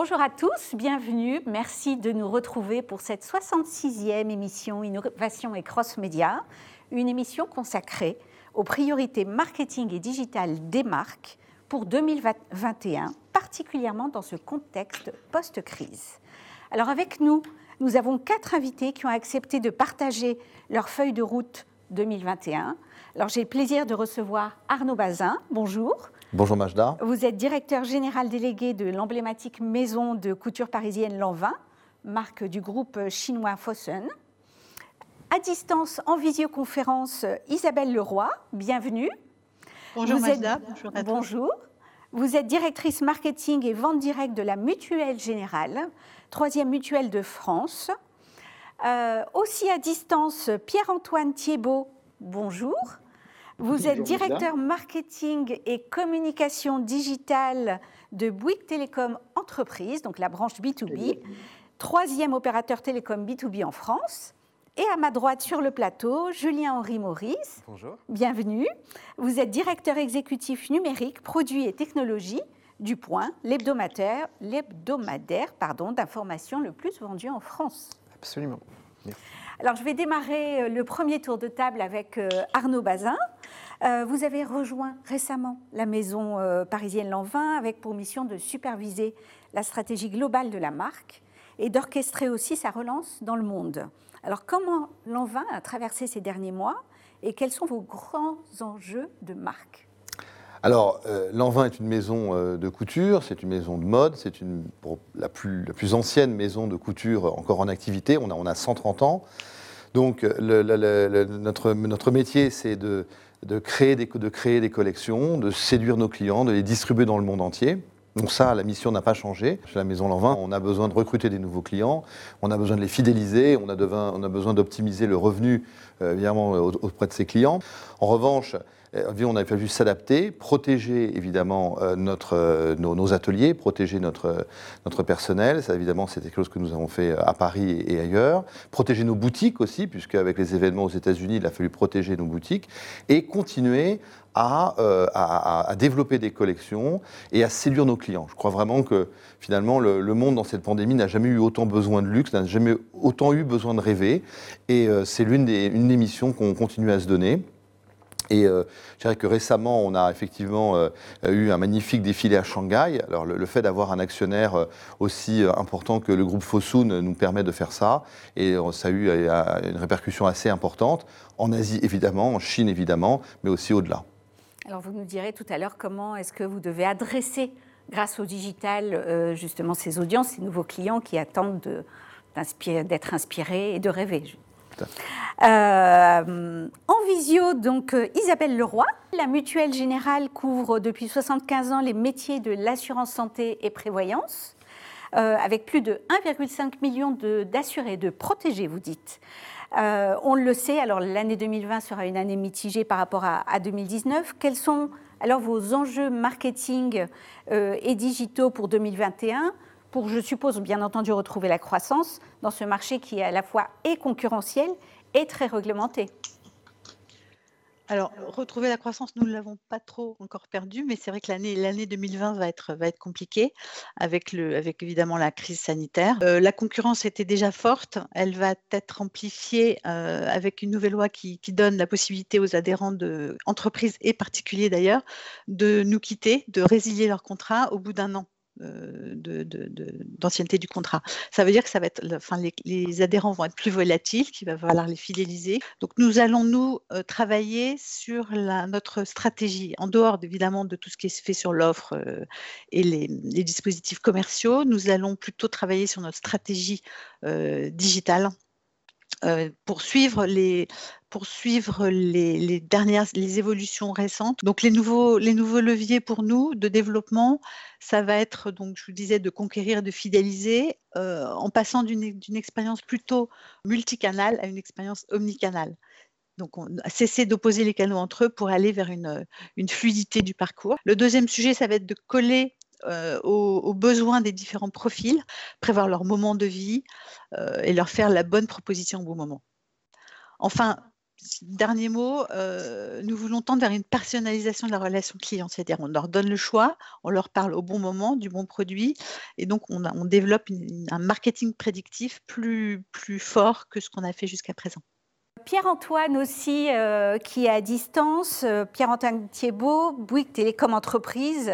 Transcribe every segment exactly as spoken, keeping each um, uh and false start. Bonjour à tous, bienvenue, merci de nous retrouver pour cette soixante-sixième émission Innovation et Cross Média, une émission consacrée aux priorités marketing et digitales des marques pour deux mille vingt et un, particulièrement dans ce contexte post-crise. Alors avec nous, nous avons quatre invités qui ont accepté de partager leur feuille de route deux mille vingt et un. Alors j'ai le plaisir de recevoir Arnaud Bazin, bonjour. Bonjour Majda. Vous êtes directeur général délégué de l'emblématique maison de couture parisienne Lanvin, marque du groupe chinois Fosun. À distance, en visioconférence, Isabelle Leroy, bienvenue. Bonjour Majda. Bonjour à tous. Bonjour. Vous êtes directrice marketing et vente directe de la Mutuelle Générale, troisième mutuelle de France. Euh, aussi à distance, Pierre-Antoine Thiebaud, bonjour. Vous êtes directeur marketing et communication digitale de Bouygues Télécom Entreprises, donc la branche B deux B, troisième opérateur télécom B deux B en France. Et à ma droite, sur le plateau, Julien-Henri Maurice. Bonjour. Bienvenue. Vous êtes directeur exécutif numérique, produits et technologies du Point, l'hebdomadaire, l'hebdomadaire pardon, d'information le plus vendu en France. Absolument. Merci. Alors, je vais démarrer le premier tour de table avec Arnaud Bazin. Euh, vous avez rejoint récemment la maison euh, parisienne Lanvin avec pour mission de superviser la stratégie globale de la marque et d'orchestrer aussi sa relance dans le monde. Alors, comment Lanvin a traversé ces derniers mois et quels sont vos grands enjeux de marque ? Alors, euh, Lanvin est une maison euh, de couture, c'est une maison de mode, c'est une, pour la, plus, la plus ancienne maison de couture encore en activité, on a, on a cent trente ans. Donc, le, le, le, notre, notre métier, c'est de, de, créer des, de créer des collections, de séduire nos clients, de les distribuer dans le monde entier. Donc ça, la mission n'a pas changé. Chez la maison Lanvin, on a besoin de recruter des nouveaux clients, on a besoin de les fidéliser, on a, devin, on a besoin d'optimiser le revenu, euh, évidemment, auprès de ses clients. En revanche, on a fallu s'adapter, protéger évidemment notre, nos, nos ateliers, protéger notre, notre personnel. Ça, évidemment, c'est quelque chose que nous avons fait à Paris et ailleurs. Protéger nos boutiques aussi, puisque avec les événements aux États-Unis, il a fallu protéger nos boutiques et continuer à, euh, à, à développer des collections et à séduire nos clients. Je crois vraiment que finalement, le, le monde dans cette pandémie n'a jamais eu autant besoin de luxe, n'a jamais autant eu besoin de rêver. Et euh, c'est l'une des, une des missions qu'on continue à se donner. Et euh, je dirais que récemment, on a effectivement euh, eu un magnifique défilé à Shanghai. Alors le, le fait d'avoir un actionnaire aussi important que le groupe Fosun nous permet de faire ça. Et ça a eu une répercussion assez importante en Asie évidemment, en Chine évidemment, mais aussi au-delà. Alors vous nous direz tout à l'heure comment est-ce que vous devez adresser, grâce au digital, euh, justement ces audiences, ces nouveaux clients qui attendent de, d'inspirer, d'être inspirés et de rêver. Euh, en visio, donc Isabelle Leroy. La Mutuelle Générale couvre depuis soixante-quinze ans les métiers de l'assurance santé et prévoyance, euh, avec plus de un virgule cinq million de, d'assurés, de protégés, vous dites. Euh, on le sait, alors l'année deux mille vingt sera une année mitigée par rapport à, à deux mille dix-neuf. Quels sont alors vos enjeux marketing euh, et digitaux pour deux mille vingt et un ? Pour, je suppose, bien entendu, retrouver la croissance dans ce marché qui est à la fois et concurrentiel et très réglementé. Alors, retrouver la croissance, nous ne l'avons pas trop encore perdue, mais c'est vrai que l'année, l'année deux mille vingt va être, va être compliquée avec, le, avec évidemment la crise sanitaire. Euh, la concurrence était déjà forte, elle va être amplifiée euh, avec une nouvelle loi qui, qui donne la possibilité aux adhérents d'entreprises et particuliers d'ailleurs de nous quitter, de résilier leur contrat au bout d'un an. De, de, de, d'ancienneté du contrat. Ça veut dire que ça va être, enfin, les, les adhérents vont être plus volatiles, qu'il va falloir les fidéliser. Donc nous allons nous euh, travailler sur la, notre stratégie, en dehors évidemment de tout ce qui est fait sur l'offre euh, et les, les dispositifs commerciaux. Nous allons plutôt travailler sur notre stratégie euh, digitale euh, pour suivre les pour suivre les, les dernières les évolutions récentes. Donc les nouveaux, les nouveaux leviers pour nous de développement, ça va être, donc je vous disais, de conquérir, de fidéliser, euh, en passant d'une, d'une expérience plutôt multicanale à une expérience omnicanale. Donc on a cessé d'opposer les canaux entre eux pour aller vers une, une fluidité du parcours. Le deuxième sujet, ça va être de coller Euh, aux, aux besoins des différents profils, prévoir leur moment de vie euh, et leur faire la bonne proposition au bon moment. Enfin, dernier mot, euh, nous voulons tendre vers une personnalisation de la relation client, c'est-à-dire on leur donne le choix, on leur parle au bon moment, du bon produit, et donc on, a, on développe une, un marketing prédictif plus, plus fort que ce qu'on a fait jusqu'à présent. Pierre-Antoine aussi, euh, qui est à distance, euh, Pierre-Antoine Thiebaud, Bouygues Télécom Entreprises.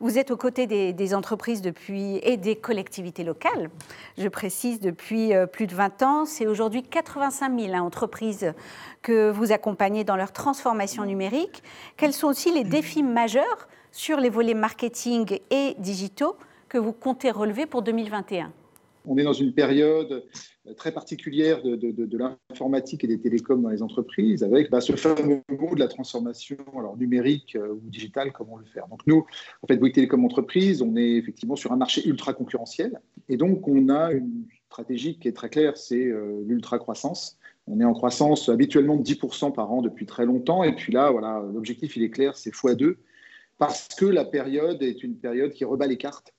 Vous êtes aux côtés des, des entreprises depuis, et des collectivités locales, je précise, depuis euh, plus de vingt ans. C'est aujourd'hui quatre-vingt-cinq mille hein, entreprises que vous accompagnez dans leur transformation numérique. Quels sont aussi les défis majeurs sur les volets marketing et digitaux que vous comptez relever pour deux mille vingt et un ? On est dans une période très particulière de, de, de, de l'informatique et des télécoms dans les entreprises, avec bah, ce fameux mot de la transformation alors, numérique euh, ou digitale, comme on le fait. Donc nous, en fait, Bouygues Télécom Entreprises, on est effectivement sur un marché ultra concurrentiel, et donc on a une stratégie qui est très claire, c'est euh, l'ultra-croissance. On est en croissance habituellement de dix pour cent par an depuis très longtemps, et puis là, voilà, l'objectif, il est clair, c'est fois deux, parce que la période est une période qui rebat les cartes.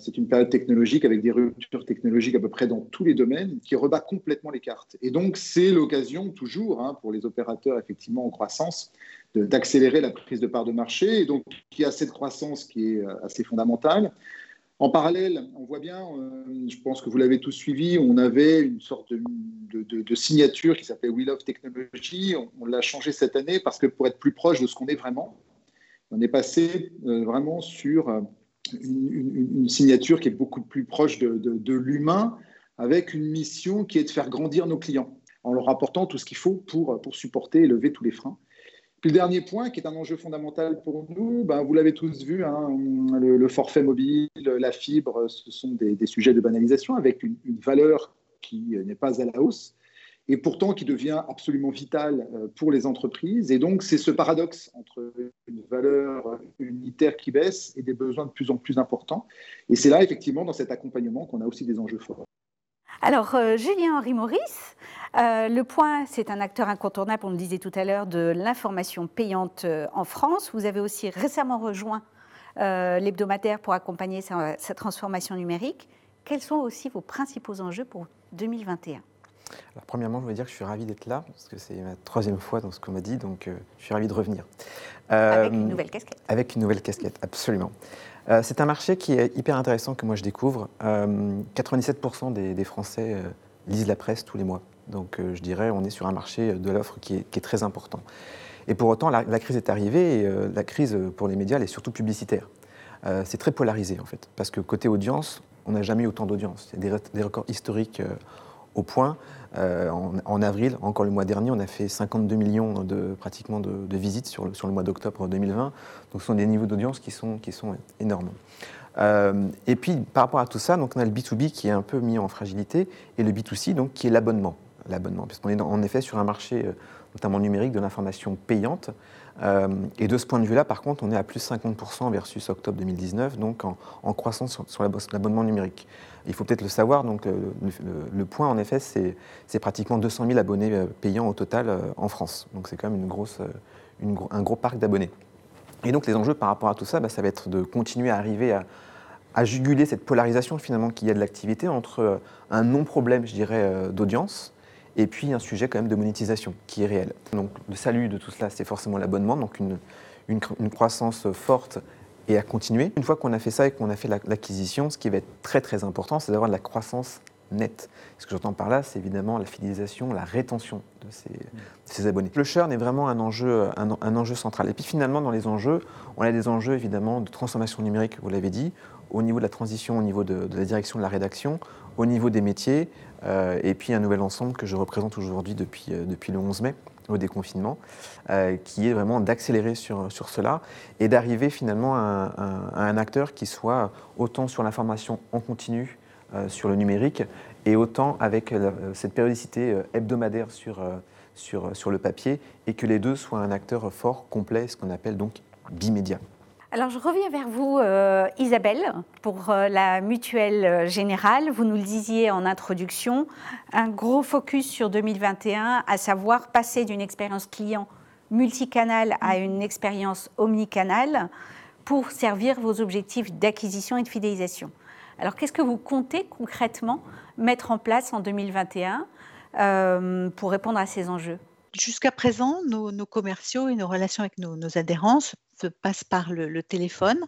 C'est une période technologique avec des ruptures technologiques à peu près dans tous les domaines qui rebat complètement les cartes. Et donc, c'est l'occasion toujours hein, pour les opérateurs effectivement en croissance de, d'accélérer la prise de part de marché. Et donc, il y a cette croissance qui est assez fondamentale. En parallèle, on voit bien, euh, je pense que vous l'avez tous suivi, on avait une sorte de, de, de, de signature qui s'appelait We Love Technology. On, on l'a changée cette année parce que pour être plus proche de ce qu'on est vraiment, on est passé euh, vraiment sur... Euh, Une, une, une signature qui est beaucoup plus proche de, de, de l'humain, avec une mission qui est de faire grandir nos clients, en leur apportant tout ce qu'il faut pour, pour supporter et lever tous les freins. Puis le dernier point, qui est un enjeu fondamental pour nous, ben vous l'avez tous vu, hein, le, le forfait mobile, la fibre, ce sont des, des sujets de banalisation, avec une, une valeur qui n'est pas à la hausse, et pourtant qui devient absolument vital pour les entreprises. Et donc, c'est ce paradoxe entre une valeur unitaire qui baisse et des besoins de plus en plus importants. Et c'est là, effectivement, dans cet accompagnement qu'on a aussi des enjeux forts. Alors, euh, Julien-Henri Maurice, euh, Le Point, c'est un acteur incontournable, on le disait tout à l'heure, de l'information payante en France. Vous avez aussi récemment rejoint euh, l'hebdomadaire pour accompagner sa, sa transformation numérique. Quels sont aussi vos principaux enjeux pour deux mille vingt et un ? Alors, premièrement, je voulais dire que je suis ravi d'être là, parce que c'est ma troisième fois dans ce qu'on m'a dit, donc euh, je suis ravi de revenir. Euh, avec une nouvelle casquette. Avec une nouvelle casquette, absolument. Euh, c'est un marché qui est hyper intéressant, que moi je découvre. Euh, quatre-vingt-dix-sept pour cent des, des Français euh, lisent la presse tous les mois. Donc euh, je dirais, on est sur un marché de l'offre qui est, qui est très important. Et pour autant, la, la crise est arrivée, et euh, la crise pour les médias, elle est surtout publicitaire. Euh, c'est très polarisé, en fait, parce que côté audience, on n'a jamais eu autant d'audience. Il y a des, des records historiques euh, au point. Euh, en, en avril, encore le mois dernier, on a fait cinquante-deux millions de, pratiquement de, de visites sur le, sur le mois d'octobre deux mille vingt. Donc ce sont des niveaux d'audience qui sont, qui sont énormes. Euh, et puis par rapport à tout ça, donc, on a le B deux B qui est un peu mis en fragilité et le B deux C donc, qui est l'abonnement. l'abonnement parce qu'on est dans, en effet sur un marché notamment numérique de l'information payante. Euh, et de ce point de vue-là, par contre, on est à plus cinquante pour cent versus octobre deux mille dix-neuf, donc en, en croissance sur, sur l'abonnement numérique. Il faut peut-être le savoir, donc le, le, le point, en effet, c'est, c'est pratiquement deux cent mille abonnés payants au total en France. Donc c'est quand même une grosse, une, un gros parc d'abonnés. Et donc les enjeux par rapport à tout ça, bah, ça va être de continuer à arriver à, à juguler cette polarisation finalement qu'il y a de l'activité entre un non-problème, je dirais, d'audience, et puis un sujet quand même de monétisation qui est réel. Donc le salut de tout cela, c'est forcément l'abonnement, donc une, une, une croissance forte et à continuer. Une fois qu'on a fait ça et qu'on a fait l'acquisition, ce qui va être très très important, c'est d'avoir de la croissance nette. Ce que j'entends par là, c'est évidemment la fidélisation, la rétention de ces, de ces abonnés. Le churn est vraiment un enjeu, un, un enjeu central. Et puis finalement, dans les enjeux, on a des enjeux évidemment de transformation numérique, vous l'avez dit, au niveau de la transition, au niveau de, de la direction de la rédaction, au niveau des métiers, euh, et puis un nouvel ensemble que je représente aujourd'hui depuis, euh, depuis le onze mai, au déconfinement, euh, qui est vraiment d'accélérer sur, sur cela et d'arriver finalement à un, à un acteur qui soit autant sur l'information en continu, euh, sur le numérique, et autant avec euh, cette périodicité euh, hebdomadaire sur, euh, sur, euh, sur le papier, et que les deux soient un acteur fort, complet, ce qu'on appelle donc bimédia. Alors, je reviens vers vous, euh, Isabelle, pour euh, la Mutuelle Générale. Vous nous le disiez en introduction, un gros focus sur deux mille vingt et un, à savoir passer d'une expérience client multicanale à une expérience omnicanale pour servir vos objectifs d'acquisition et de fidélisation. Alors, qu'est-ce que vous comptez concrètement mettre en place en deux mille vingt et un euh, pour répondre à ces enjeux ? jusqu'à présent, nos, nos commerciaux et nos relations avec nos, nos adhérents se, se passent par le, le téléphone,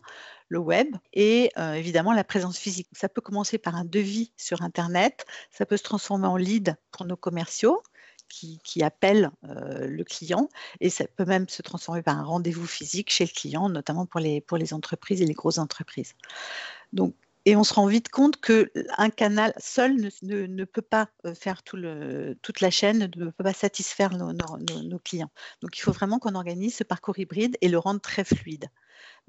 le web et euh, évidemment la présence physique. Ça peut commencer par un devis sur Internet, ça peut se transformer en lead pour nos commerciaux qui, qui appellent euh, le client et ça peut même se transformer par un rendez-vous physique chez le client, notamment pour les, pour les entreprises et les grosses entreprises. Donc, et on se rend vite compte qu'un canal seul ne, ne, ne peut pas faire tout le, toute la chaîne, ne peut pas satisfaire nos, nos, nos, nos clients. Donc, il faut vraiment qu'on organise ce parcours hybride et le rendre très fluide.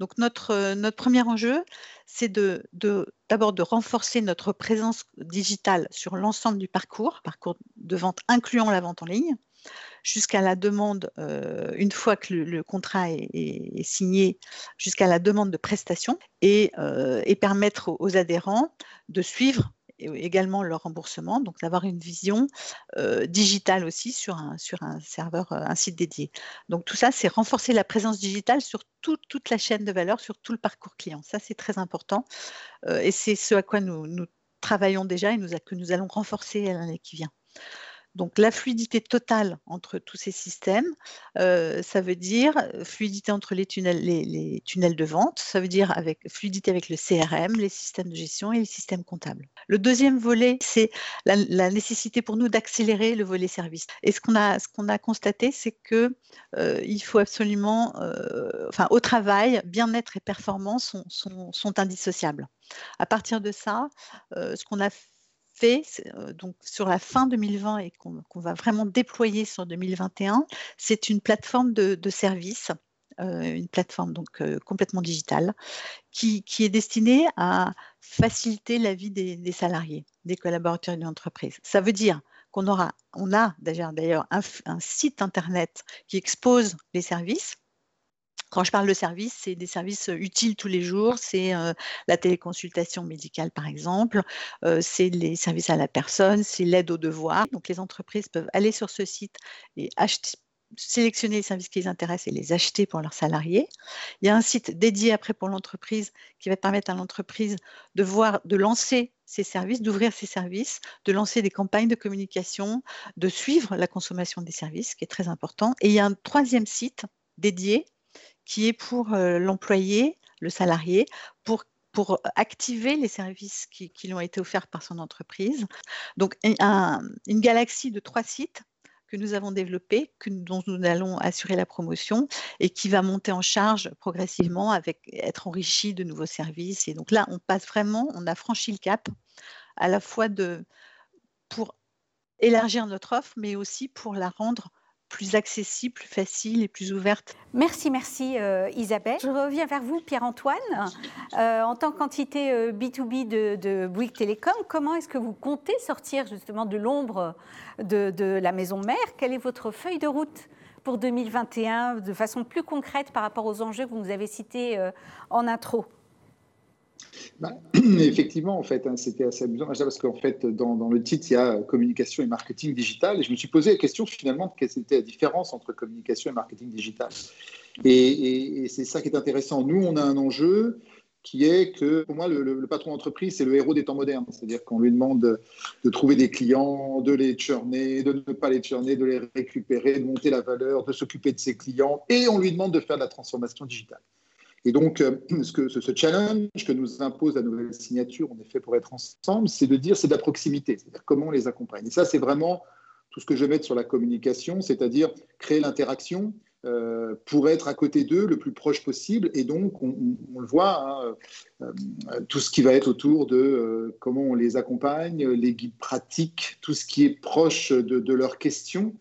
Donc, notre, notre premier enjeu, c'est de, de, d'abord de renforcer notre présence digitale sur l'ensemble du parcours, parcours de vente incluant la vente en ligne, jusqu'à la demande, euh, une fois que le, le contrat est, est, est signé, jusqu'à la demande de prestation et, euh, et permettre aux, aux adhérents de suivre également leur remboursement, donc d'avoir une vision euh, digitale aussi sur un, sur un serveur, un site dédié. Donc tout ça, c'est renforcer la présence digitale sur tout, toute la chaîne de valeur, sur tout le parcours client. Ça, c'est très important euh, et c'est ce à quoi nous, nous travaillons déjà et nous, que nous allons renforcer l'année qui vient. Donc, la fluidité totale entre tous ces systèmes, euh, ça veut dire fluidité entre les tunnels, les, les tunnels de vente, ça veut dire avec, fluidité avec le C R M, les systèmes de gestion et les systèmes comptables. Le deuxième volet, c'est la, la nécessité pour nous d'accélérer le volet service. Et ce qu'on a, ce qu'on a constaté, c'est qu'il euh, faut absolument, euh, enfin, au travail, bien-être et performance sont, sont, sont indissociables. À partir de ça, euh, ce qu'on a fait, fait donc sur la fin deux mille vingt et qu'on qu'on va vraiment déployer sur deux mille vingt et un, c'est une plateforme de, de services, euh, une plateforme donc euh, complètement digitale qui, qui est destinée à faciliter la vie des, des salariés, des collaborateurs d'une entreprise. Ça veut dire qu'on aura, on a déjà d'ailleurs un, un site internet qui expose les services. Quand je parle de services, c'est des services utiles tous les jours, c'est euh, la téléconsultation médicale par exemple, euh, c'est les services à la personne, c'est l'aide aux devoirs. Donc les entreprises peuvent aller sur ce site et acheter, sélectionner les services qui les intéressent et les acheter pour leurs salariés. Il y a un site dédié après pour l'entreprise qui va permettre à l'entreprise de voir, de lancer ces services, d'ouvrir ces services, de lancer des campagnes de communication, de suivre la consommation des services, ce qui est très important. Et il y a un troisième site dédié qui est pour euh, l'employé, le salarié, pour, pour activer les services qui, qui lui ont été offerts par son entreprise. Donc, un, une galaxie de trois sites que nous avons développés, que, dont nous allons assurer la promotion et qui va monter en charge progressivement avec être enrichi de nouveaux services. Et donc là, on passe vraiment, on a franchi le cap à la fois de, pour élargir notre offre, mais aussi pour la rendre plus accessible, plus facile et plus ouverte. Merci, merci euh, Isabelle. Je reviens vers vous, Pierre-Antoine. Euh, en tant qu'entité euh, B deux B de, de Bouygues Télécom, comment est-ce que vous comptez sortir justement de l'ombre de, de la maison mère? Quelle est votre feuille de route pour deux mille vingt et un de façon plus concrète par rapport aux enjeux que vous nous avez cités euh, en intro? Bah, effectivement, en fait, hein, c'était assez amusant parce qu'en fait, dans, dans le titre, il y a communication et marketing digital. Et je me suis posé la question finalement de quelle était la différence entre communication et marketing digital. Et, et, et c'est ça qui est intéressant. Nous, on a un enjeu qui est que, pour moi, le, le, le patron d'entreprise, c'est le héros des temps modernes. C'est-à-dire qu'on lui demande de, de trouver des clients, de les churner, de ne pas les churner, de les récupérer, de monter la valeur, de s'occuper de ses clients. Et on lui demande de faire de la transformation digitale. Et donc, ce, que, ce challenge que nous impose la nouvelle signature, en effet, pour être ensemble, c'est de dire c'est de la proximité, c'est-à-dire comment on les accompagne. Et ça, c'est vraiment tout ce que je vais mettre sur la communication, c'est-à-dire créer l'interaction euh, pour être à côté d'eux le plus proche possible. Et donc, on, on, on le voit, hein, euh, tout ce qui va être autour de euh, comment on les accompagne, les guides pratiques, tout ce qui est proche de, de leurs questions.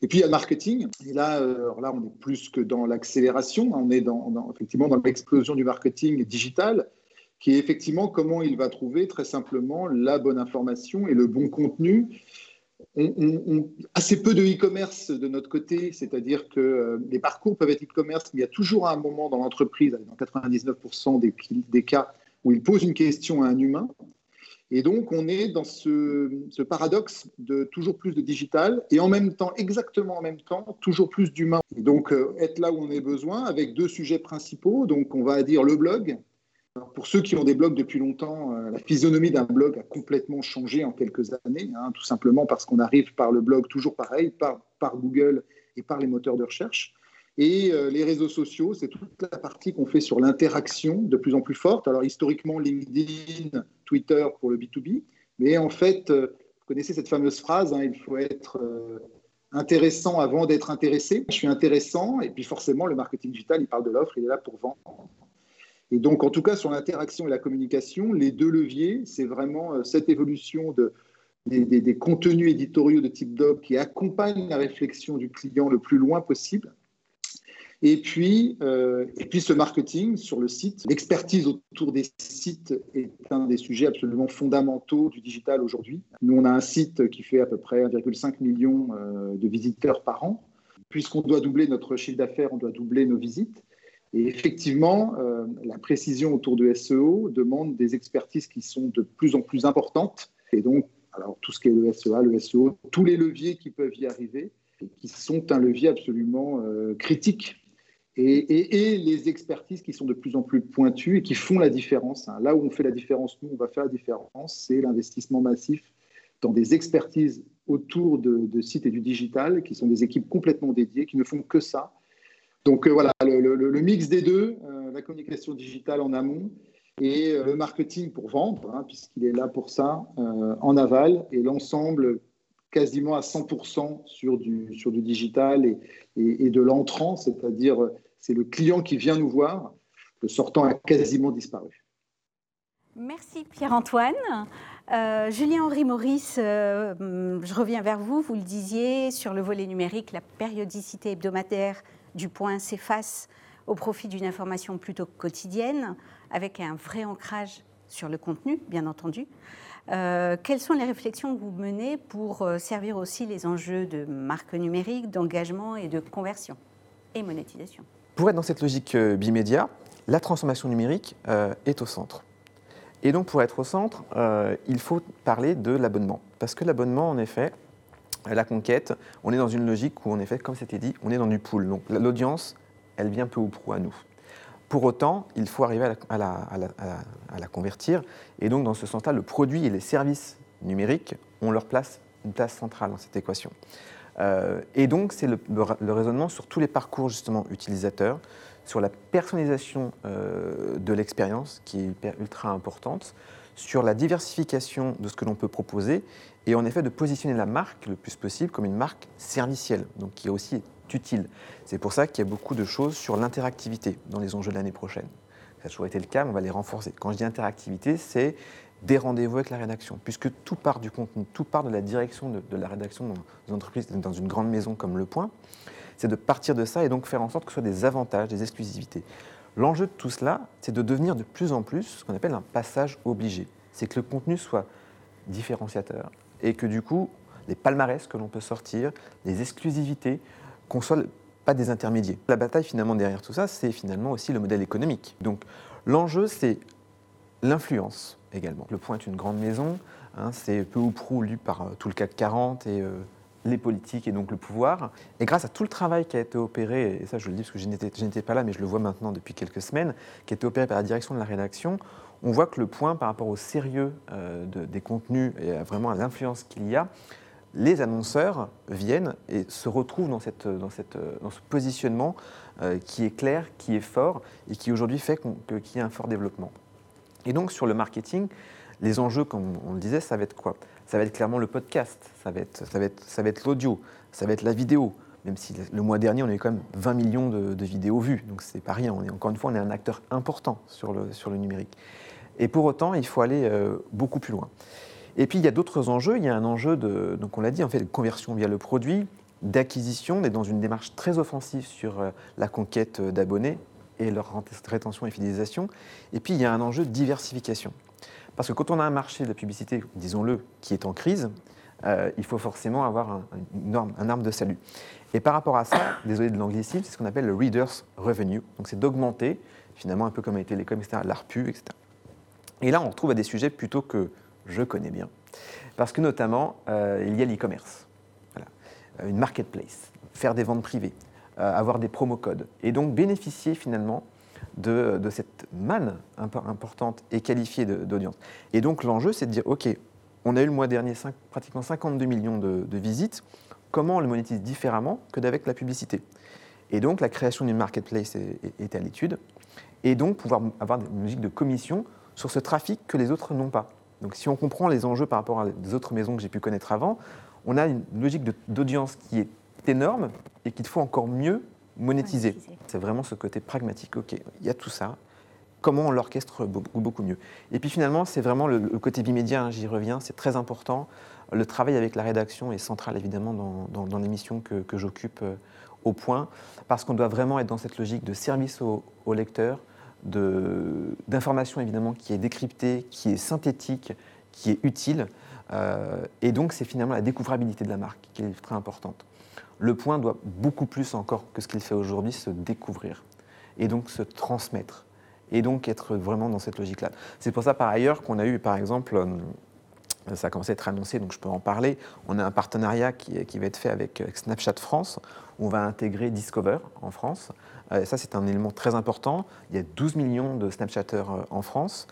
Et puis, il y a le marketing. Et là, alors là on est plus que dans l'accélération. On est dans, dans, effectivement dans l'explosion du marketing digital, qui est effectivement comment il va trouver très simplement la bonne information et le bon contenu. On, on, on, assez peu de e-commerce de notre côté, c'est-à-dire que euh, les parcours peuvent être e-commerce, mais il y a toujours à un moment dans l'entreprise, dans quatre-vingt-dix-neuf pour cent des, des cas, où il pose une question à un humain. Et donc, on est dans ce, ce paradoxe de toujours plus de digital et en même temps, exactement en même temps, toujours plus d'humain. Et donc, euh, être là où on a besoin avec deux sujets principaux. Donc, on va dire le blog. Alors, pour ceux qui ont des blogs depuis longtemps, euh, la physionomie d'un blog a complètement changé en quelques années, hein, tout simplement parce qu'on arrive par le blog toujours pareil, par, par Google et par les moteurs de recherche. Et euh, les réseaux sociaux, c'est toute la partie qu'on fait sur l'interaction de plus en plus forte. Alors historiquement, LinkedIn, Twitter pour le B deux B. Mais en fait, euh, vous connaissez cette fameuse phrase, hein, il faut être euh, intéressant avant d'être intéressé. Je suis intéressant et puis forcément, le marketing digital, il parle de l'offre, il est là pour vendre. Et donc, en tout cas, sur l'interaction et la communication, les deux leviers, c'est vraiment euh, cette évolution de... Des, des, des contenus éditoriaux de type doc qui accompagnent la réflexion du client le plus loin possible. Et puis, euh, et puis ce marketing sur le site. L'expertise autour des sites est un des sujets absolument fondamentaux du digital aujourd'hui. Nous, on a un site qui fait à peu près un virgule cinq million euh, de visiteurs par an. Puisqu'on doit doubler notre chiffre d'affaires, on doit doubler nos visites. Et effectivement, euh, la précision autour de S E O demande des expertises qui sont de plus en plus importantes. Et donc, alors, tout ce qui est le S E A, le S E O, tous les leviers qui peuvent y arriver et qui sont un levier absolument euh, critique. Et, et, et les expertises qui sont de plus en plus pointues et qui font la différence. Hein. Là où on fait la différence, nous, on va faire la différence, c'est l'investissement massif dans des expertises autour de, de sites et du digital, qui sont des équipes complètement dédiées, qui ne font que ça. Donc euh, voilà, le, le, le mix des deux, euh, la communication digitale en amont, et le marketing pour vendre, hein, puisqu'il est là pour ça, euh, en aval, et l'ensemble quasiment à cent pour cent sur du, sur du digital et, et, et de l'entrant, c'est-à-dire c'est le client qui vient nous voir, le sortant a quasiment disparu. Merci Pierre-Antoine. Euh, Julien-Henri Maurice, euh, je reviens vers vous, vous le disiez, sur le volet numérique, la périodicité hebdomadaire du point s'efface au profit d'une information plutôt quotidienne, avec un vrai ancrage sur le contenu, bien entendu. Euh, quelles sont les réflexions que vous menez pour servir aussi les enjeux de marque numérique, d'engagement et de conversion et monétisation ? Pour être dans cette logique bimédia, la transformation numérique euh, est au centre. Et donc, pour être au centre, euh, il faut parler de l'abonnement. Parce que l'abonnement, en effet, la conquête, on est dans une logique où, en effet, comme c'était dit, on est dans du pool. Donc, l'audience, elle vient peu ou prou à nous. Pour autant, il faut arriver à la, à, la, à, la, à la convertir. Et donc, dans ce sens-là, le produit et les services numériques ont leur place, une place centrale dans cette équation. Euh, et donc, c'est le, le, le raisonnement sur tous les parcours, justement, utilisateurs, sur la personnalisation euh, de l'expérience, qui est hyper, ultra importante, sur la diversification de ce que l'on peut proposer, et en effet, de positionner la marque le plus possible comme une marque servicielle, donc qui est aussi utile. C'est pour ça qu'il y a beaucoup de choses sur l'interactivité dans les enjeux de l'année prochaine. Ça a toujours été le cas, on va les renforcer. Quand je dis interactivité, c'est des rendez-vous avec la rédaction, puisque tout part du contenu, tout part de la direction de, de la rédaction dans une entreprise, dans une grande maison comme Le Point. C'est de partir de ça et donc faire en sorte que ce soit des avantages, des exclusivités. L'enjeu de tout cela, c'est de devenir de plus en plus ce qu'on appelle un passage obligé. C'est que le contenu soit différenciateur et que du coup, les palmarès que l'on peut sortir, les exclusivités, qu'on ne soit pas des intermédiaires. La bataille finalement derrière tout ça, c'est finalement aussi le modèle économique. Donc l'enjeu, c'est l'influence également. Le Point est une grande maison, hein, c'est peu ou prou lu par euh, tout le C A C quarante et euh, les politiques et donc le pouvoir. Et grâce à tout le travail qui a été opéré, et ça je le dis parce que je n'étais, je n'étais pas là, mais je le vois maintenant depuis quelques semaines, qui a été opéré par la direction de la rédaction, on voit que Le Point, par rapport au sérieux euh, de, des contenus et à, vraiment à l'influence qu'il y a, les annonceurs viennent et se retrouvent dans, cette, dans, cette, dans ce positionnement qui est clair, qui est fort et qui aujourd'hui fait qu'il y a un fort développement. Et donc sur le marketing, les enjeux, comme on le disait, ça va être quoi ? Ça va être clairement le podcast, ça va être, ça va être, ça va être l'audio, ça va être la vidéo, même si le mois dernier, on a eu quand même vingt millions de, de vidéos vues, donc c'est pas rien. On est, encore une fois, on est un acteur important sur le, sur le numérique. Et pour autant, il faut aller beaucoup plus loin. Et puis, il y a d'autres enjeux. Il y a un enjeu de, donc on l'a dit, en fait, de conversion via le produit, d'acquisition. On est dans une démarche très offensive sur la conquête d'abonnés et leur rétention et fidélisation. Et puis, il y a un enjeu de diversification. Parce que quand on a un marché de la publicité, disons-le, qui est en crise, euh, il faut forcément avoir un, une norme, un arme de salut. Et par rapport à ça, désolé de l'anglicisme, c'est ce qu'on appelle le reader's revenue. Donc, c'est d'augmenter, finalement, un peu comme les télécoms, et cetera, l'A R P U, et cetera. Et là, on retrouve à des sujets plutôt que je connais bien, parce que notamment, euh, il y a l'e-commerce, voilà. Une marketplace, faire des ventes privées, euh, avoir des promo-codes, et donc bénéficier finalement de, de cette manne importante et qualifiée de, d'audience. Et donc l'enjeu, c'est de dire, ok, on a eu le mois dernier cinq, pratiquement cinquante-deux millions de, de visites, comment on le monétise différemment que d'avec la publicité. Et donc, la création d'une marketplace est, est à l'étude. Et donc, pouvoir avoir une logique de commission sur ce trafic que les autres n'ont pas. Donc, si on comprend les enjeux par rapport à des autres maisons que j'ai pu connaître avant, on a une logique de, d'audience qui est énorme et qu'il faut encore mieux monétiser. monétiser. C'est vraiment ce côté pragmatique. OK, il y a tout ça. Comment on l'orchestre beaucoup, beaucoup mieux. Et puis finalement, c'est vraiment le, le côté bimédia, hein, j'y reviens, c'est très important. Le travail avec la rédaction est central, évidemment, dans, dans, dans l'émission que, que j'occupe euh, au point, parce qu'on doit vraiment être dans cette logique de service au, au lecteur, de, d'information, évidemment, qui est décryptée, qui est synthétique, qui est utile. Euh, et donc, c'est finalement la découvrabilité de la marque qui est très importante. Le Point doit beaucoup plus encore que ce qu'il fait aujourd'hui se découvrir et donc se transmettre. Et donc être vraiment dans cette logique-là. C'est pour ça, par ailleurs, qu'on a eu, par exemple, ça a commencé à être annoncé, donc je peux en parler, on a un partenariat qui, qui va être fait avec Snapchat France, où on va intégrer Discover en France. Et ça, c'est un élément très important. Il y a douze millions de Snapchatters en France.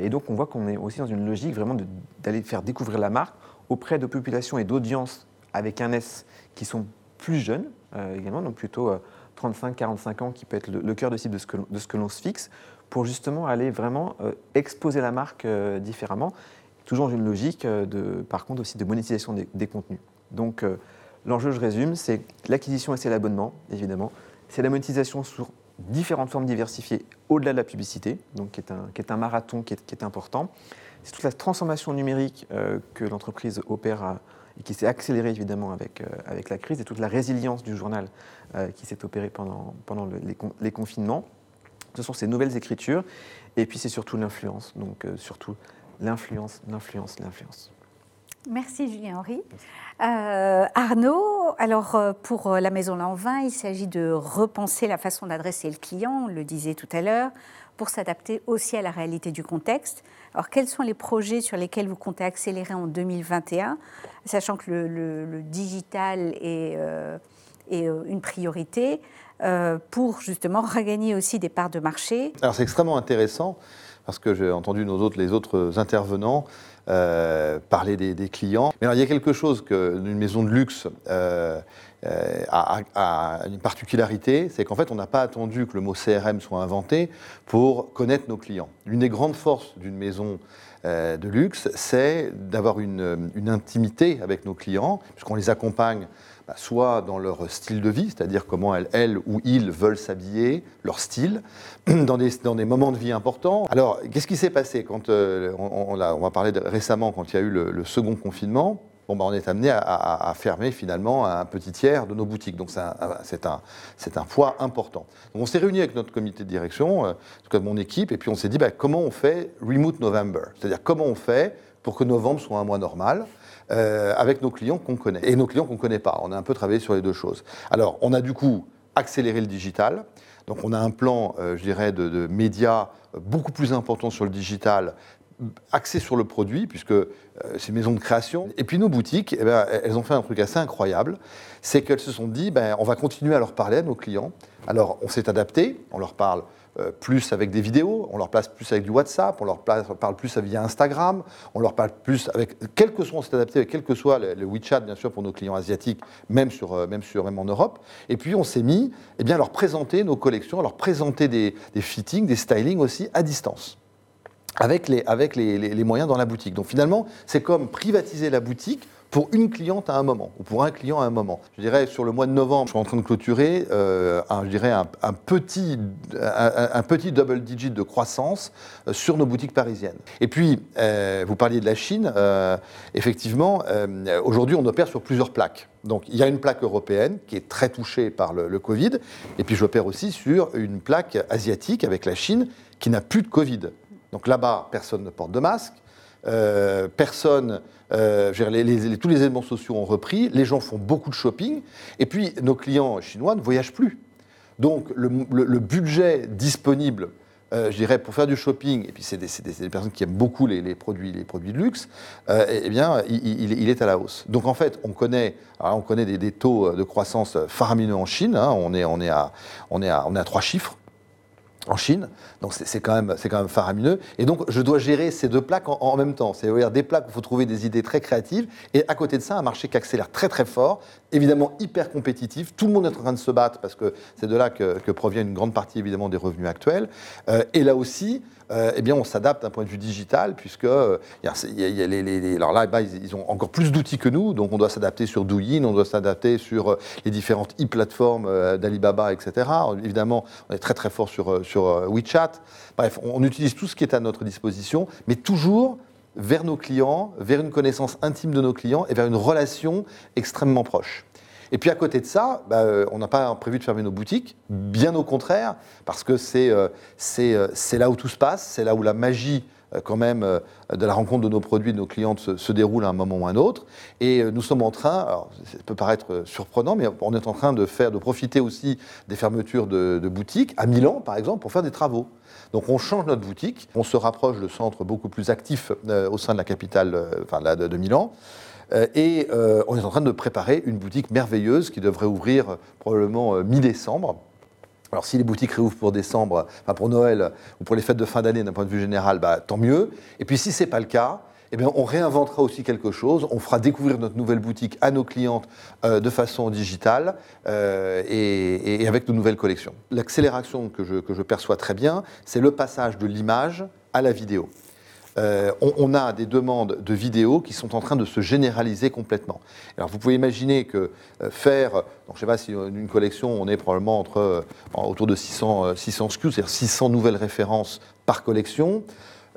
Et donc, on voit qu'on est aussi dans une logique vraiment de, d'aller faire découvrir la marque auprès de populations et d'audiences avec un S qui sont plus jeunes, euh, également, donc plutôt euh, trente-cinq à quarante-cinq ans, qui peut être le, le cœur de cible de ce que, de ce que l'on se fixe, pour justement aller vraiment euh, exposer la marque euh, différemment, toujours dans une logique, euh, de, par contre, aussi de monétisation des, des contenus. Donc, euh, l'enjeu, je résume, c'est l'acquisition et c'est l'abonnement, évidemment. C'est la monétisation sur différentes formes diversifiées au-delà de la publicité, donc qui est un, qui est un marathon qui est, qui est important. C'est toute la transformation numérique euh, que l'entreprise opère à, et qui s'est accélérée, évidemment, avec, euh, avec la crise, et toute la résilience du journal euh, qui s'est opérée pendant, pendant le, les, les confinements. Ce sont ces nouvelles écritures, et puis c'est surtout l'influence, donc euh, surtout l'influence, l'influence, l'influence. Merci Julien-Henri. Euh, Arnaud, alors pour la maison Lanvin, il s'agit de repenser la façon d'adresser le client, on le disait tout à l'heure, pour s'adapter aussi à la réalité du contexte. Alors quels sont les projets sur lesquels vous comptez accélérer en deux mille vingt et un, sachant que le, le, le digital est, euh, est une priorité ? Euh, pour justement regagner aussi des parts de marché. Alors c'est extrêmement intéressant parce que j'ai entendu nos autres, les autres intervenants euh, parler des, des clients. Mais alors, il y a quelque chose qu'une maison de luxe euh, euh, a, a, a une particularité, c'est qu'en fait on n'a pas attendu que le mot C R M soit inventé pour connaître nos clients. L'une des grandes forces d'une maison euh, de luxe, c'est d'avoir une, une intimité avec nos clients puisqu'on les accompagne soit dans leur style de vie, c'est-à-dire comment elles, elles ou ils veulent s'habiller, leur style, dans des, dans des moments de vie importants. Alors, qu'est-ce qui s'est passé quand euh, on, on, on va parler de, récemment, quand il y a eu le, le second confinement. Bon, ben, on est amené à, à, à fermer finalement un petit tiers de nos boutiques. Donc, c'est un, c'est un, c'est un poids important. Donc, on s'est réunis avec notre comité de direction, euh, en tout cas mon équipe, et puis on s'est dit ben, comment on fait Remote November, c'est-à-dire comment on fait pour que novembre soit un mois normal. Euh, avec nos clients qu'on connaît et nos clients qu'on ne connaît pas. On a un peu travaillé sur les deux choses. Alors, on a du coup accéléré le digital. Donc, on a un plan, euh, je dirais, de, de médias beaucoup plus important sur le digital, axé sur le produit, puisque euh, c'est maison de création. Et puis, nos boutiques, eh bien, elles ont fait un truc assez incroyable. C'est qu'elles se sont dit, ben, on va continuer à leur parler à nos clients. Alors, on s'est adapté, on leur parle Euh, plus avec des vidéos, on leur place plus avec du WhatsApp, on leur place, parle plus via Instagram, on leur parle plus avec, quel que soit, on s'est adapté avec quel que soit le, le WeChat, bien sûr, pour nos clients asiatiques, même, sur, euh, même, sur, même en Europe. Et puis, on s'est mis eh bien, à leur présenter nos collections, à leur présenter des, des fittings, des stylings aussi à distance, avec, les, avec les, les, les moyens dans la boutique. Donc, finalement, c'est comme privatiser la boutique pour une cliente à un moment, ou pour un client à un moment. Je dirais, sur le mois de novembre, je suis en train de clôturer euh, un, je dirais un, un, petit, un, un petit double digit de croissance euh, sur nos boutiques parisiennes. Et puis, euh, vous parliez de la Chine, euh, effectivement, euh, aujourd'hui, on opère sur plusieurs plaques. Donc, il y a une plaque européenne qui est très touchée par le, le Covid, et puis j'opère aussi sur une plaque asiatique avec la Chine qui n'a plus de Covid. Donc là-bas, personne ne porte de masque, Euh, personne, euh, les, les, les, tous les éléments sociaux ont repris, les gens font beaucoup de shopping, et puis nos clients chinois ne voyagent plus. Donc le, le, le budget disponible, euh, je dirais, pour faire du shopping, et puis c'est des, c'est des, c'est des personnes qui aiment beaucoup les, les, produits, les produits de luxe, euh, et, et bien, il, il, il est à la hausse. Donc en fait, on connaît, on connaît des, des taux de croissance faramineux en Chine, hein, on, est, on, est à, on, est à, on est à trois chiffres. en Chine, donc c'est, c'est, quand même, c'est quand même faramineux, et donc je dois gérer ces deux plaques en, en même temps, c'est-à-dire des plaques où il faut trouver des idées très créatives, et à côté de ça, un marché qui accélère très très fort, évidemment hyper compétitif, tout le monde est en train de se battre, parce que c'est de là que, que provient une grande partie évidemment des revenus actuels, euh, et là aussi, Euh, eh bien, on s'adapte d'un point de vue digital, puisque euh, y a, y a les, les, les, alors là, bah, ils, ils ont encore plus d'outils que nous, donc on doit s'adapter sur Douyin, on doit s'adapter sur euh, les différentes e-plateformes euh, d'Alibaba, et cetera. Évidemment, on est très très fort sur, sur euh, WeChat. Bref, on, on utilise tout ce qui est à notre disposition, mais toujours vers nos clients, vers une connaissance intime de nos clients et vers une relation extrêmement proche. Et puis à côté de ça, bah, on n'a pas prévu de fermer nos boutiques, bien au contraire, parce que c'est, euh, c'est, euh, c'est là où tout se passe, c'est là où la magie euh, quand même euh, de la rencontre de nos produits, de nos clientes se, se déroule à un moment ou à un autre. Et euh, nous sommes en train, alors, ça peut paraître surprenant, mais on est en train de, faire, de profiter aussi des fermetures de, de boutiques, à Milan par exemple, pour faire des travaux. Donc on change notre boutique, on se rapproche de centres beaucoup plus actifs euh, au sein de la capitale euh, enfin, de, de Milan. Et euh, on est en train de préparer une boutique merveilleuse qui devrait ouvrir probablement euh, mi-décembre. Alors si les boutiques réouvrent pour décembre, enfin pour Noël ou pour les fêtes de fin d'année d'un point de vue général, bah, tant mieux. Et puis si ce n'est pas le cas, eh bien, on réinventera aussi quelque chose, on fera découvrir notre nouvelle boutique à nos clientes euh, de façon digitale euh, et, et avec de nouvelles collections. L'accélération que je, que je perçois très bien, c'est le passage de l'image à la vidéo. Euh, on, on a des demandes de vidéos qui sont en train de se généraliser complètement. Alors vous pouvez imaginer que euh, faire, donc, je ne sais pas si une collection, on est probablement entre, euh, autour de six cents, euh, six cents S K Us, c'est-à-dire six cents nouvelles références par collection.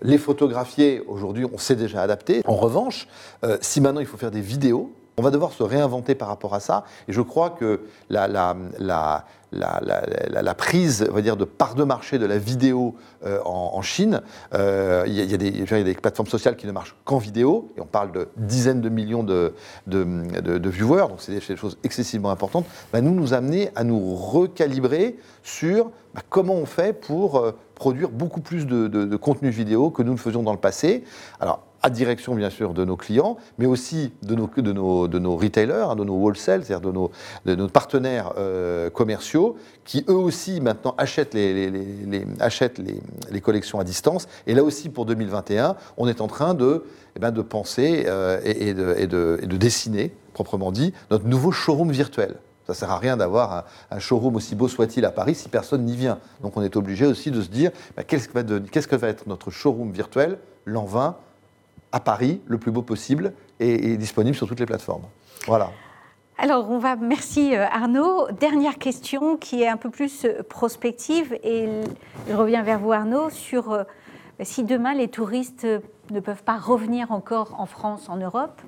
Les photographier, aujourd'hui, on s'est déjà adapté. En revanche, euh, si maintenant il faut faire des vidéos, on va devoir se réinventer par rapport à ça, et je crois que la, la, la, la, la, la prise, on va dire, de part de marché de la vidéo euh, en, en Chine, euh, il, y a, il, y a des, il y a des plateformes sociales qui ne marchent qu'en vidéo, et on parle de dizaines de millions de, de, de, de viewers, donc c'est des, des choses excessivement importantes, va nous nous amener à nous recalibrer sur bah, comment on fait pour euh, produire beaucoup plus de, de, de contenu vidéo que nous ne faisions dans le passé. Alors, à direction bien sûr de nos clients, mais aussi de nos, de nos, de nos retailers, de nos wholesale, c'est-à-dire de nos, de nos partenaires euh, commerciaux, qui eux aussi maintenant achètent, les, les, les, les, achètent les, les collections à distance. Et là aussi pour deux mille vingt et un, on est en train de, eh bien, de penser euh, et, et, de, et, de, et de dessiner, proprement dit, notre nouveau showroom virtuel. Ça ne sert à rien d'avoir un, un showroom aussi beau soit-il à Paris si personne n'y vient. Donc on est obligé aussi de se dire, bah, qu'est-ce, que va de, qu'est-ce que va être notre showroom virtuel, Lanvin, à Paris, le plus beau possible, et, et disponible sur toutes les plateformes. Voilà. Alors, on va... Merci Arnaud. Dernière question qui est un peu plus prospective, et je reviens vers vous Arnaud, sur si demain les touristes ne peuvent pas revenir encore en France, en Europe,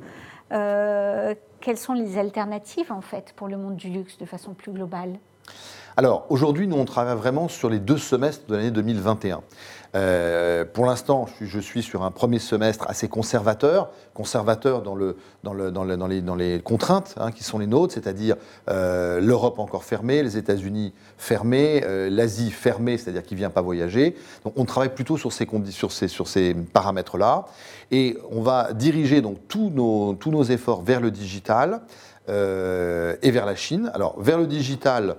euh, quelles sont les alternatives en fait pour le monde du luxe de façon plus globale ? Alors, aujourd'hui, nous, on travaille vraiment sur les deux semestres de l'année deux mille vingt et un. Euh, pour l'instant, je suis, je suis sur un premier semestre assez conservateur, conservateur dans, le, dans, le, dans, le, dans, les, dans les contraintes hein, qui sont les nôtres, c'est-à-dire euh, l'Europe encore fermée, les États-Unis fermés, euh, l'Asie fermée, c'est-à-dire qui ne vient pas voyager. Donc, on travaille plutôt sur ces, sur ces, sur ces paramètres-là, et on va diriger donc, tous nos, tous nos efforts vers le digital euh, et vers la Chine. Alors, vers le digital,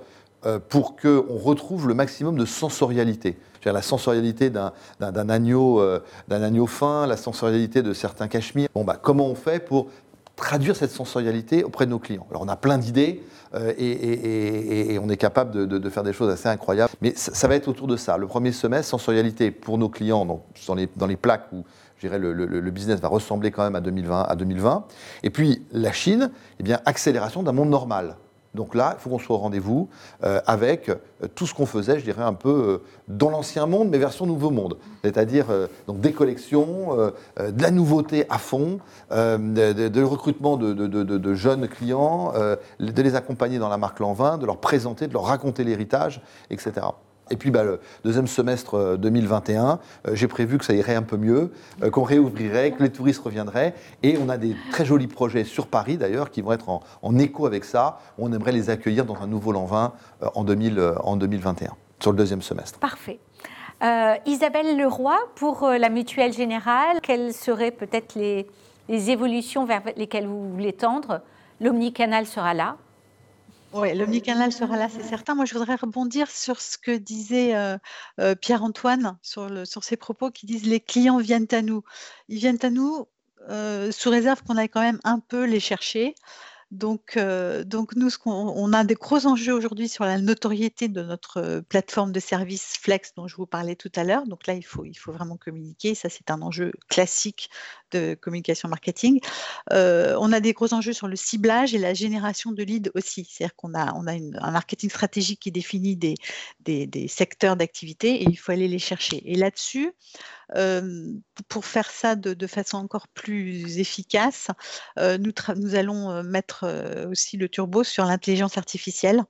pour qu'on retrouve le maximum de sensorialité. C'est-à-dire la sensorialité d'un, d'un, d'un, agneau, euh, d'un agneau fin, la sensorialité de certains cachemires. Bon, bah, comment on fait pour traduire cette sensorialité auprès de nos clients ? Alors, on a plein d'idées euh, et, et, et, et on est capable de, de, de faire des choses assez incroyables. Mais ça, ça va être autour de ça. Le premier semestre, sensorialité pour nos clients, donc dans les, dans les plaques où je dirais, le, le, le business va ressembler quand même à deux mille vingt. Et puis, la Chine, eh bien, accélération d'un monde normal. Donc là, il faut qu'on soit au rendez-vous euh, avec tout ce qu'on faisait, je dirais, un peu euh, dans l'ancien monde, mais version nouveau monde. C'est-à-dire euh, donc des collections, euh, euh, de la nouveauté à fond, euh, de, de le recrutement de, de, de, de jeunes clients, euh, de les accompagner dans la marque Lanvin, de leur présenter, de leur raconter l'héritage, et cetera. Et puis, bah, le deuxième semestre deux mille vingt et un, euh, j'ai prévu que ça irait un peu mieux, euh, qu'on réouvrirait, que les touristes reviendraient. Et on a des très jolis projets sur Paris, d'ailleurs, qui vont être en, en écho avec ça. On aimerait les accueillir dans un nouveau Lanvin euh, en, deux mille, euh, en deux mille vingt et un, sur le deuxième semestre. Parfait. Euh, Isabelle Leroy, pour euh, la Mutuelle Générale, quelles seraient peut-être les, les évolutions vers lesquelles vous voulez tendre ? L'omnicanal sera là. Oui, l'omnicanal sera là, c'est certain. Moi, je voudrais rebondir sur ce que disait euh, euh, Pierre-Antoine, sur, le, sur ses propos qui disent « les clients viennent à nous ». Ils viennent à nous euh, sous réserve qu'on aille quand même un peu les chercher. Donc, euh, donc nous, ce qu'on, on a des gros enjeux aujourd'hui sur la notoriété de notre plateforme de services Flex dont je vous parlais tout à l'heure. Donc là, il faut, il faut vraiment communiquer. Ça, c'est un enjeu classique de communication marketing. Euh, on a des gros enjeux sur le ciblage et la génération de leads aussi. C'est-à-dire qu'on a, on a une, un marketing stratégique qui définit des, des, des secteurs d'activité et il faut aller les chercher. Et là-dessus, Euh, pour faire ça de, de façon encore plus efficace, euh, nous, tra- nous allons mettre euh, aussi le turbo sur l'intelligence artificielle.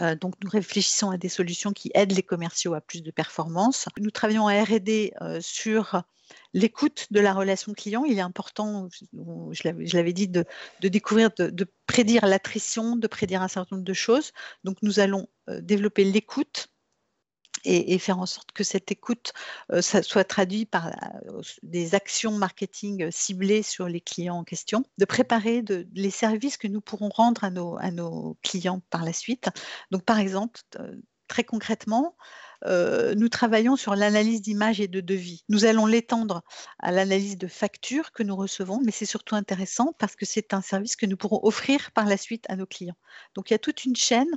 Euh, donc, nous réfléchissons à des solutions qui aident les commerciaux à plus de performance. Nous travaillons à R et D euh, sur l'écoute de la relation client. Il est important, je l'avais, je l'avais dit, de, de découvrir, de, de prédire l'attrition, de prédire un certain nombre de choses. Donc, nous allons euh, développer l'écoute Et, et faire en sorte que cette écoute euh, ça soit traduite par euh, des actions marketing ciblées sur les clients en question, de préparer de, les services que nous pourrons rendre à nos, à nos clients par la suite. Donc, par exemple, euh, très concrètement, Euh, nous travaillons sur l'analyse d'images et de devis. Nous allons l'étendre à l'analyse de factures que nous recevons, mais c'est surtout intéressant parce que c'est un service que nous pourrons offrir par la suite à nos clients. Donc, il y a toute une chaîne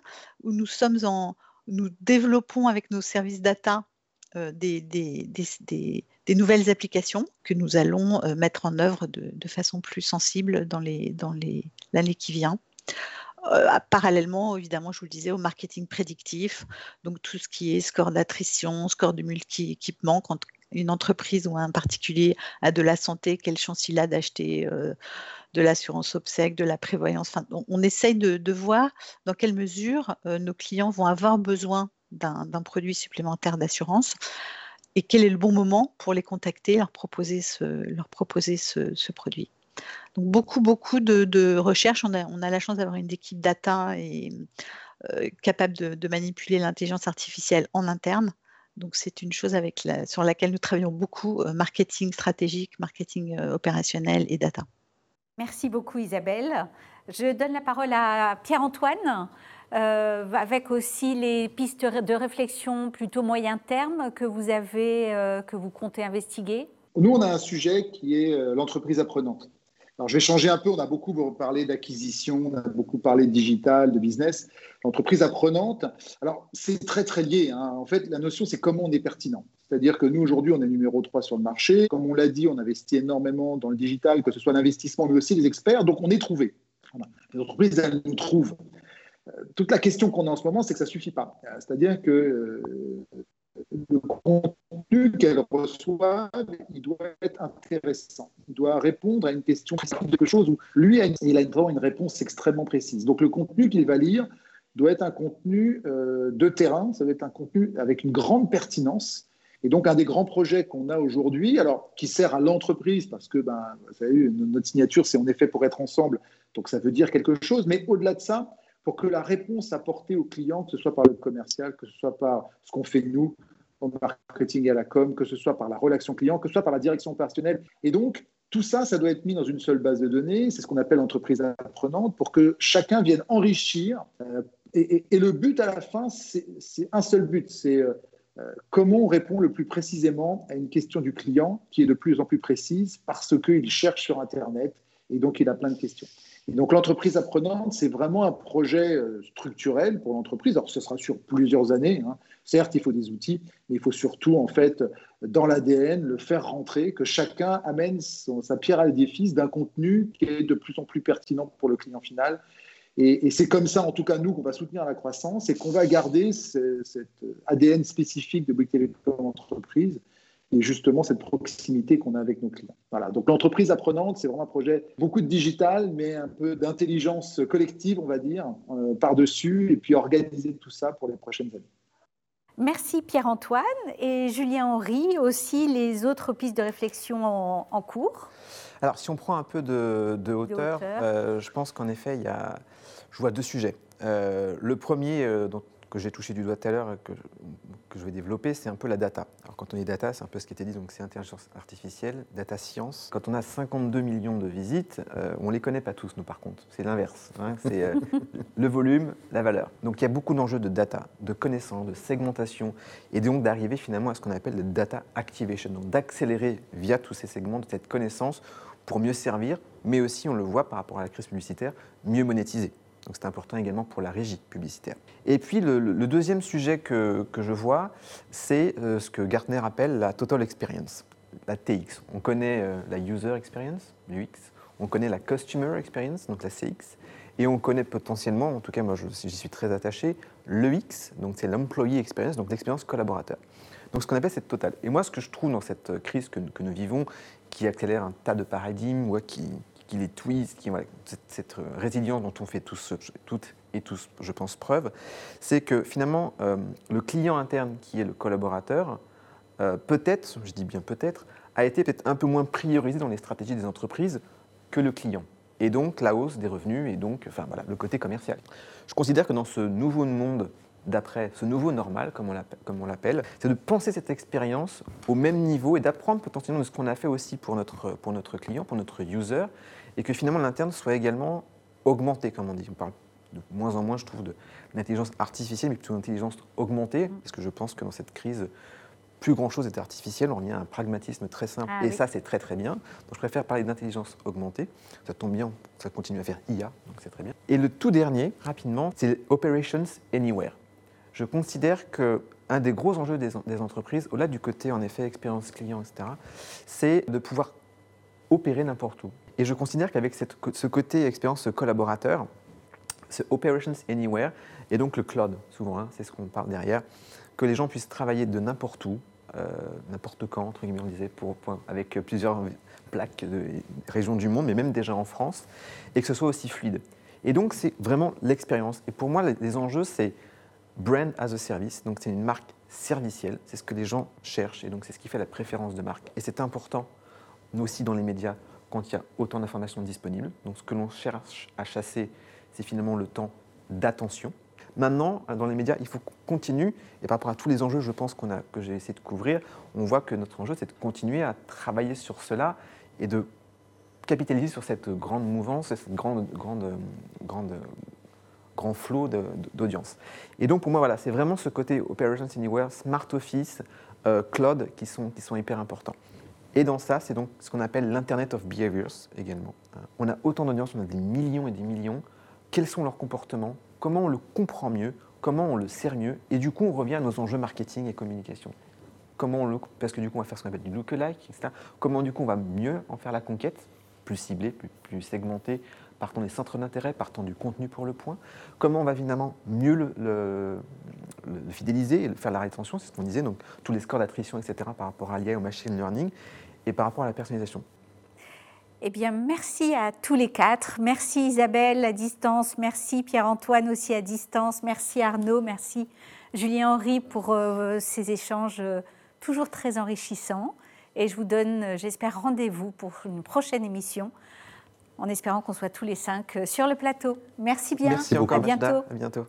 où nous sommes en nous développons avec nos services data euh, des, des, des, des, des nouvelles applications que nous allons euh, mettre en œuvre de, de façon plus sensible dans les, dans les, l'année qui vient. Euh, parallèlement, évidemment, je vous le disais, au marketing prédictif, donc tout ce qui est score d'attrition, score de multi-équipement, quand une entreprise ou un particulier a de la santé, quelle chance il a d'acheter euh, de l'assurance obsèque, de la prévoyance. Enfin, on, on essaye de, de voir dans quelle mesure euh, nos clients vont avoir besoin d'un, d'un produit supplémentaire d'assurance et quel est le bon moment pour les contacter, leur proposer ce, leur proposer ce, ce produit. Donc, beaucoup, beaucoup de, de recherches. On a, on a la chance d'avoir une équipe data et, euh, capable de, de manipuler l'intelligence artificielle en interne. Donc, c'est une chose avec la, sur laquelle nous travaillons beaucoup, euh, marketing stratégique, marketing euh, opérationnel et data. Merci beaucoup, Isabelle. Je donne la parole à Pierre-Antoine, euh, avec aussi les pistes de réflexion plutôt moyen terme que vous avez, euh, que vous comptez investiguer. Nous, on a un sujet qui est euh, l'entreprise apprenante. Alors, je vais changer un peu, on a beaucoup parlé d'acquisition, on a beaucoup parlé de digital, de business, l'entreprise apprenante. Alors, c'est très, très lié, hein. En fait, la notion, c'est comment on est pertinent. C'est-à-dire que nous, aujourd'hui, on est numéro trois sur le marché. Comme on l'a dit, on investit énormément dans le digital, que ce soit l'investissement, mais aussi les experts. Donc, on est trouvé. Les entreprises, elles nous trouvent. Toute la question qu'on a en ce moment, c'est que ça ne suffit pas. C'est-à-dire que le contenu qu'elle reçoit, il doit être intéressant. Il doit répondre à une question, quelque chose où lui, il a vraiment une réponse extrêmement précise. Donc, le contenu qu'il va lire doit être un contenu euh, de terrain, ça doit être un contenu avec une grande pertinence. Et donc, un des grands projets qu'on a aujourd'hui, alors qui sert à l'entreprise, parce que ben, vous savez, notre signature, c'est « on est fait pour être ensemble », donc ça veut dire quelque chose, mais au-delà de ça, pour que la réponse apportée aux clients, que ce soit par le commercial, que ce soit par ce qu'on fait nous, en marketing et à la com, que ce soit par la relation client, que ce soit par la direction opérationnelle. Et donc, tout ça, ça doit être mis dans une seule base de données. C'est ce qu'on appelle entreprise apprenante pour que chacun vienne enrichir. Et, et, et le but à la fin, c'est, c'est un seul but. C'est euh, comment on répond le plus précisément à une question du client qui est de plus en plus précise parce qu'il cherche sur Internet et donc il a plein de questions. Et donc, l'entreprise apprenante, c'est vraiment un projet structurel pour l'entreprise. Alors, ce sera sur plusieurs années, hein. Certes, il faut des outils, mais il faut surtout, en fait, dans l'A D N, le faire rentrer, que chacun amène son, sa pierre à l'édifice d'un contenu qui est de plus en plus pertinent pour le client final. Et, et c'est comme ça, en tout cas, nous, qu'on va soutenir la croissance et qu'on va garder ce, cet A D N spécifique de Bouygues Télécom Entreprises et justement cette proximité qu'on a avec nos clients. Voilà. Donc, l'entreprise apprenante, c'est vraiment un projet, beaucoup de digital, mais un peu d'intelligence collective, on va dire, euh, par-dessus, et puis organiser tout ça pour les prochaines années. Merci Pierre-Antoine et Julien-Henri, aussi les autres pistes de réflexion en, en cours. Alors, si on prend un peu de, de hauteur, de hauteur. Euh, je pense qu'en effet, il y a, je vois deux sujets. Euh, le premier, euh, dont, que j'ai touché du doigt tout à l'heure, que que je vais développer, c'est un peu la data. Alors quand on est data, c'est un peu ce qui était dit, donc c'est intelligence artificielle, data science. Quand on a cinquante-deux millions de visites, euh, on ne les connaît pas tous, nous par contre, c'est l'inverse. Hein. C'est euh, le volume, la valeur. Donc il y a beaucoup d'enjeux de data, de connaissance, de segmentation, et donc d'arriver finalement à ce qu'on appelle le data activation, donc d'accélérer via tous ces segments de cette connaissance pour mieux servir, mais aussi, on le voit par rapport à la crise publicitaire, mieux monétiser. Donc c'est important également pour la régie publicitaire. Et puis le, le deuxième sujet que, que je vois, c'est euh, ce que Gartner appelle la Total Experience, la T X. On connaît euh, la User Experience, l'U X, on connaît la Customer Experience, donc la C X, et on connaît potentiellement, en tout cas moi j'y suis très attaché, l'E X, donc c'est l'Employee Experience, donc l'expérience collaborateur. Donc ce qu'on appelle cette Total. Et moi ce que je trouve dans cette crise que, que nous vivons, qui accélère un tas de paradigmes, ouais, qui... qui les twist, qui, voilà, cette, cette résilience dont on fait tous, toutes et tous, je pense, preuve, c'est que finalement, euh, le client interne qui est le collaborateur, euh, peut-être, je dis bien peut-être, a été peut-être un peu moins priorisé dans les stratégies des entreprises que le client. Et donc, la hausse des revenus et donc, enfin voilà, le côté commercial. Je considère que dans ce nouveau monde d'après, ce nouveau normal, comme on l'appelle, c'est de penser cette expérience au même niveau et d'apprendre potentiellement de ce qu'on a fait aussi pour notre, pour notre client, pour notre user, et que finalement l'interne soit également augmenté, comme on dit. On parle de moins en moins, je trouve, d'intelligence artificielle, mais plutôt d'intelligence augmentée, parce que je pense que dans cette crise, plus grand-chose est artificiel, on revient à un pragmatisme très simple, ah, et oui. ça c'est très très bien. Donc je préfère parler d'intelligence augmentée, ça tombe bien, ça continue à faire I A, donc c'est très bien. Et le tout dernier, rapidement, c'est Operations Anywhere. Je considère qu'un des gros enjeux des, des entreprises, au-delà du côté, en effet, expérience client, et cetera, c'est de pouvoir opérer n'importe où. Et je considère qu'avec cette, ce côté expérience collaborateur, ce Operations Anywhere, et donc le cloud, souvent, hein, c'est ce qu'on parle derrière, que les gens puissent travailler de n'importe où, euh, n'importe quand, entre guillemets, on disait, pour, pour, avec plusieurs plaques de régions du monde, mais même déjà en France, et que ce soit aussi fluide. Et donc, c'est vraiment l'expérience. Et pour moi, les, les enjeux, c'est Brand as a service, donc c'est une marque servicielle, c'est ce que les gens cherchent et donc c'est ce qui fait la préférence de marque. Et c'est important aussi dans les médias quand il y a autant d'informations disponibles. Donc ce que l'on cherche à chasser, c'est finalement le temps d'attention. Maintenant, dans les médias, il faut continuer et par rapport à tous les enjeux, je pense qu'on a, que j'ai essayé de couvrir, on voit que notre enjeu, c'est de continuer à travailler sur cela et de capitaliser sur cette grande mouvance, cette grande, grande, grande grand flot de, de, d'audience. Et donc pour moi, voilà, c'est vraiment ce côté Operations Anywhere, Smart Office, euh, Cloud qui sont, qui sont hyper importants. Et dans ça, c'est donc ce qu'on appelle l'Internet of Behaviors également. On a autant d'audience, on a des millions et des millions. Quels sont leurs comportements? Comment on le comprend mieux? Comment on le sert mieux? Et du coup, on revient à nos enjeux marketing et communication. Comment on le, parce que du coup, on va faire ce qu'on appelle du lookalike, et cetera. Comment du coup, on va mieux en faire la conquête, plus ciblée, plus, plus segmentée, partant des centres d'intérêt, partant du contenu pour le point. Comment on va évidemment mieux le, le, le fidéliser et faire la rétention, c'est ce qu'on disait, donc tous les scores d'attrition, et cetera, par rapport à l'I A, au machine learning et par rapport à la personnalisation. Eh bien, merci à tous les quatre. Merci Isabelle à distance, merci Pierre-Antoine aussi à distance, merci Arnaud, merci Julien-Henri pour euh, ces échanges euh, toujours très enrichissants. Et je vous donne, euh, j'espère, rendez-vous pour une prochaine émission, en espérant qu'on soit tous les cinq sur le plateau. Merci bien. Merci beaucoup. À bientôt. À bientôt.